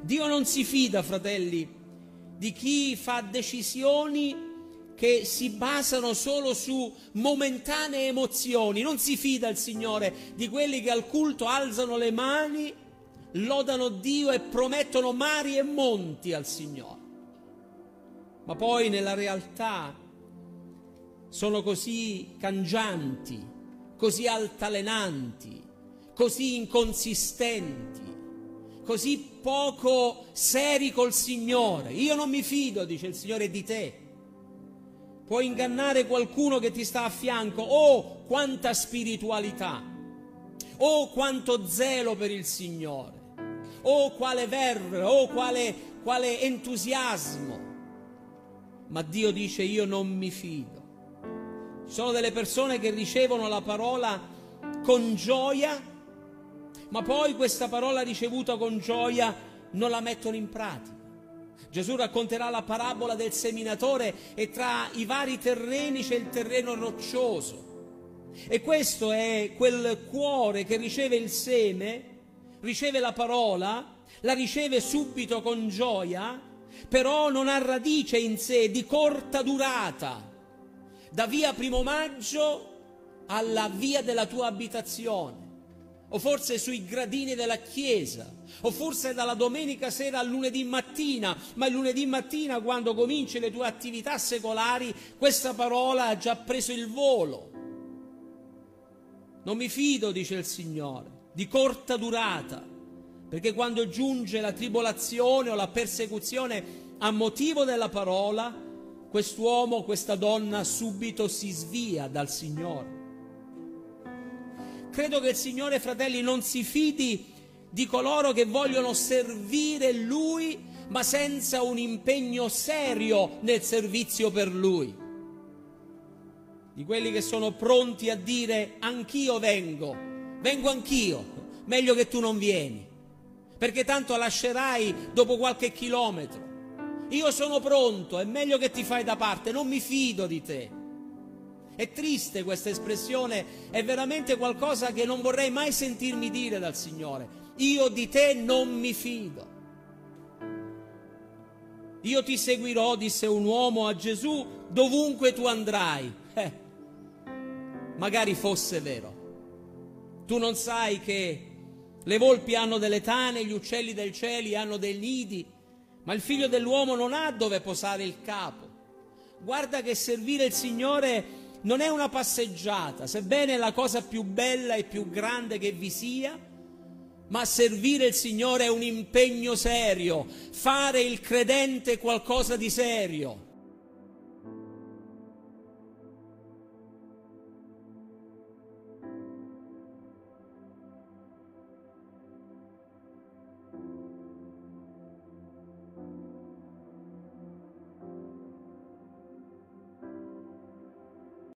Dio non si fida, fratelli, di chi fa decisioni che si basano solo su momentanee emozioni. Non si fida il Signore di quelli che al culto alzano le mani, lodano Dio e promettono mari e monti al Signore, ma poi nella realtà sono così cangianti, così altalenanti, così inconsistenti, così poco seri col Signore. Io non mi fido, dice il Signore, di te. Puoi ingannare qualcuno che ti sta a fianco. Oh, quanta spiritualità! Oh, quanto zelo per il Signore! Oh, quale verve! Oh, quale entusiasmo! Ma Dio dice: io non mi fido. Ci sono delle persone che ricevono la parola con gioia, ma poi questa parola ricevuta con gioia non la mettono in pratica. Gesù racconterà la parabola del seminatore e tra i vari terreni c'è il terreno roccioso, e questo è quel cuore che riceve il seme, riceve la parola, la riceve subito con gioia, però non ha radice in sé, di corta durata, da via Primo Maggio alla via della tua abitazione, o forse sui gradini della chiesa, o forse dalla domenica sera al lunedì mattina. Ma il lunedì mattina, quando cominci le tue attività secolari, questa parola ha già preso il volo. Non mi fido, dice il Signore, di corta durata, perché quando giunge la tribolazione o la persecuzione a motivo della parola, quest'uomo, questa donna subito si svia dal Signore. Credo che il Signore, fratelli, non si fidi di coloro che vogliono servire Lui, ma senza un impegno serio nel servizio per Lui. Di quelli che sono pronti a dire: anch'io vengo anch'io, meglio che tu non vieni, perché tanto lascerai dopo qualche chilometro. Io sono pronto, è meglio che ti fai da parte, non mi fido di te. È triste questa espressione, è veramente qualcosa che non vorrei mai sentirmi dire dal Signore. Io di te non mi fido. Io ti seguirò, disse un uomo a Gesù, dovunque tu andrai. Magari fosse vero. Tu non sai che le volpi hanno delle tane, gli uccelli del cielo hanno dei nidi, ma il figlio dell'uomo non ha dove posare il capo. Guarda che servire il Signore non è una passeggiata, sebbene è la cosa più bella e più grande che vi sia, ma servire il Signore è un impegno serio, fare il credente qualcosa di serio.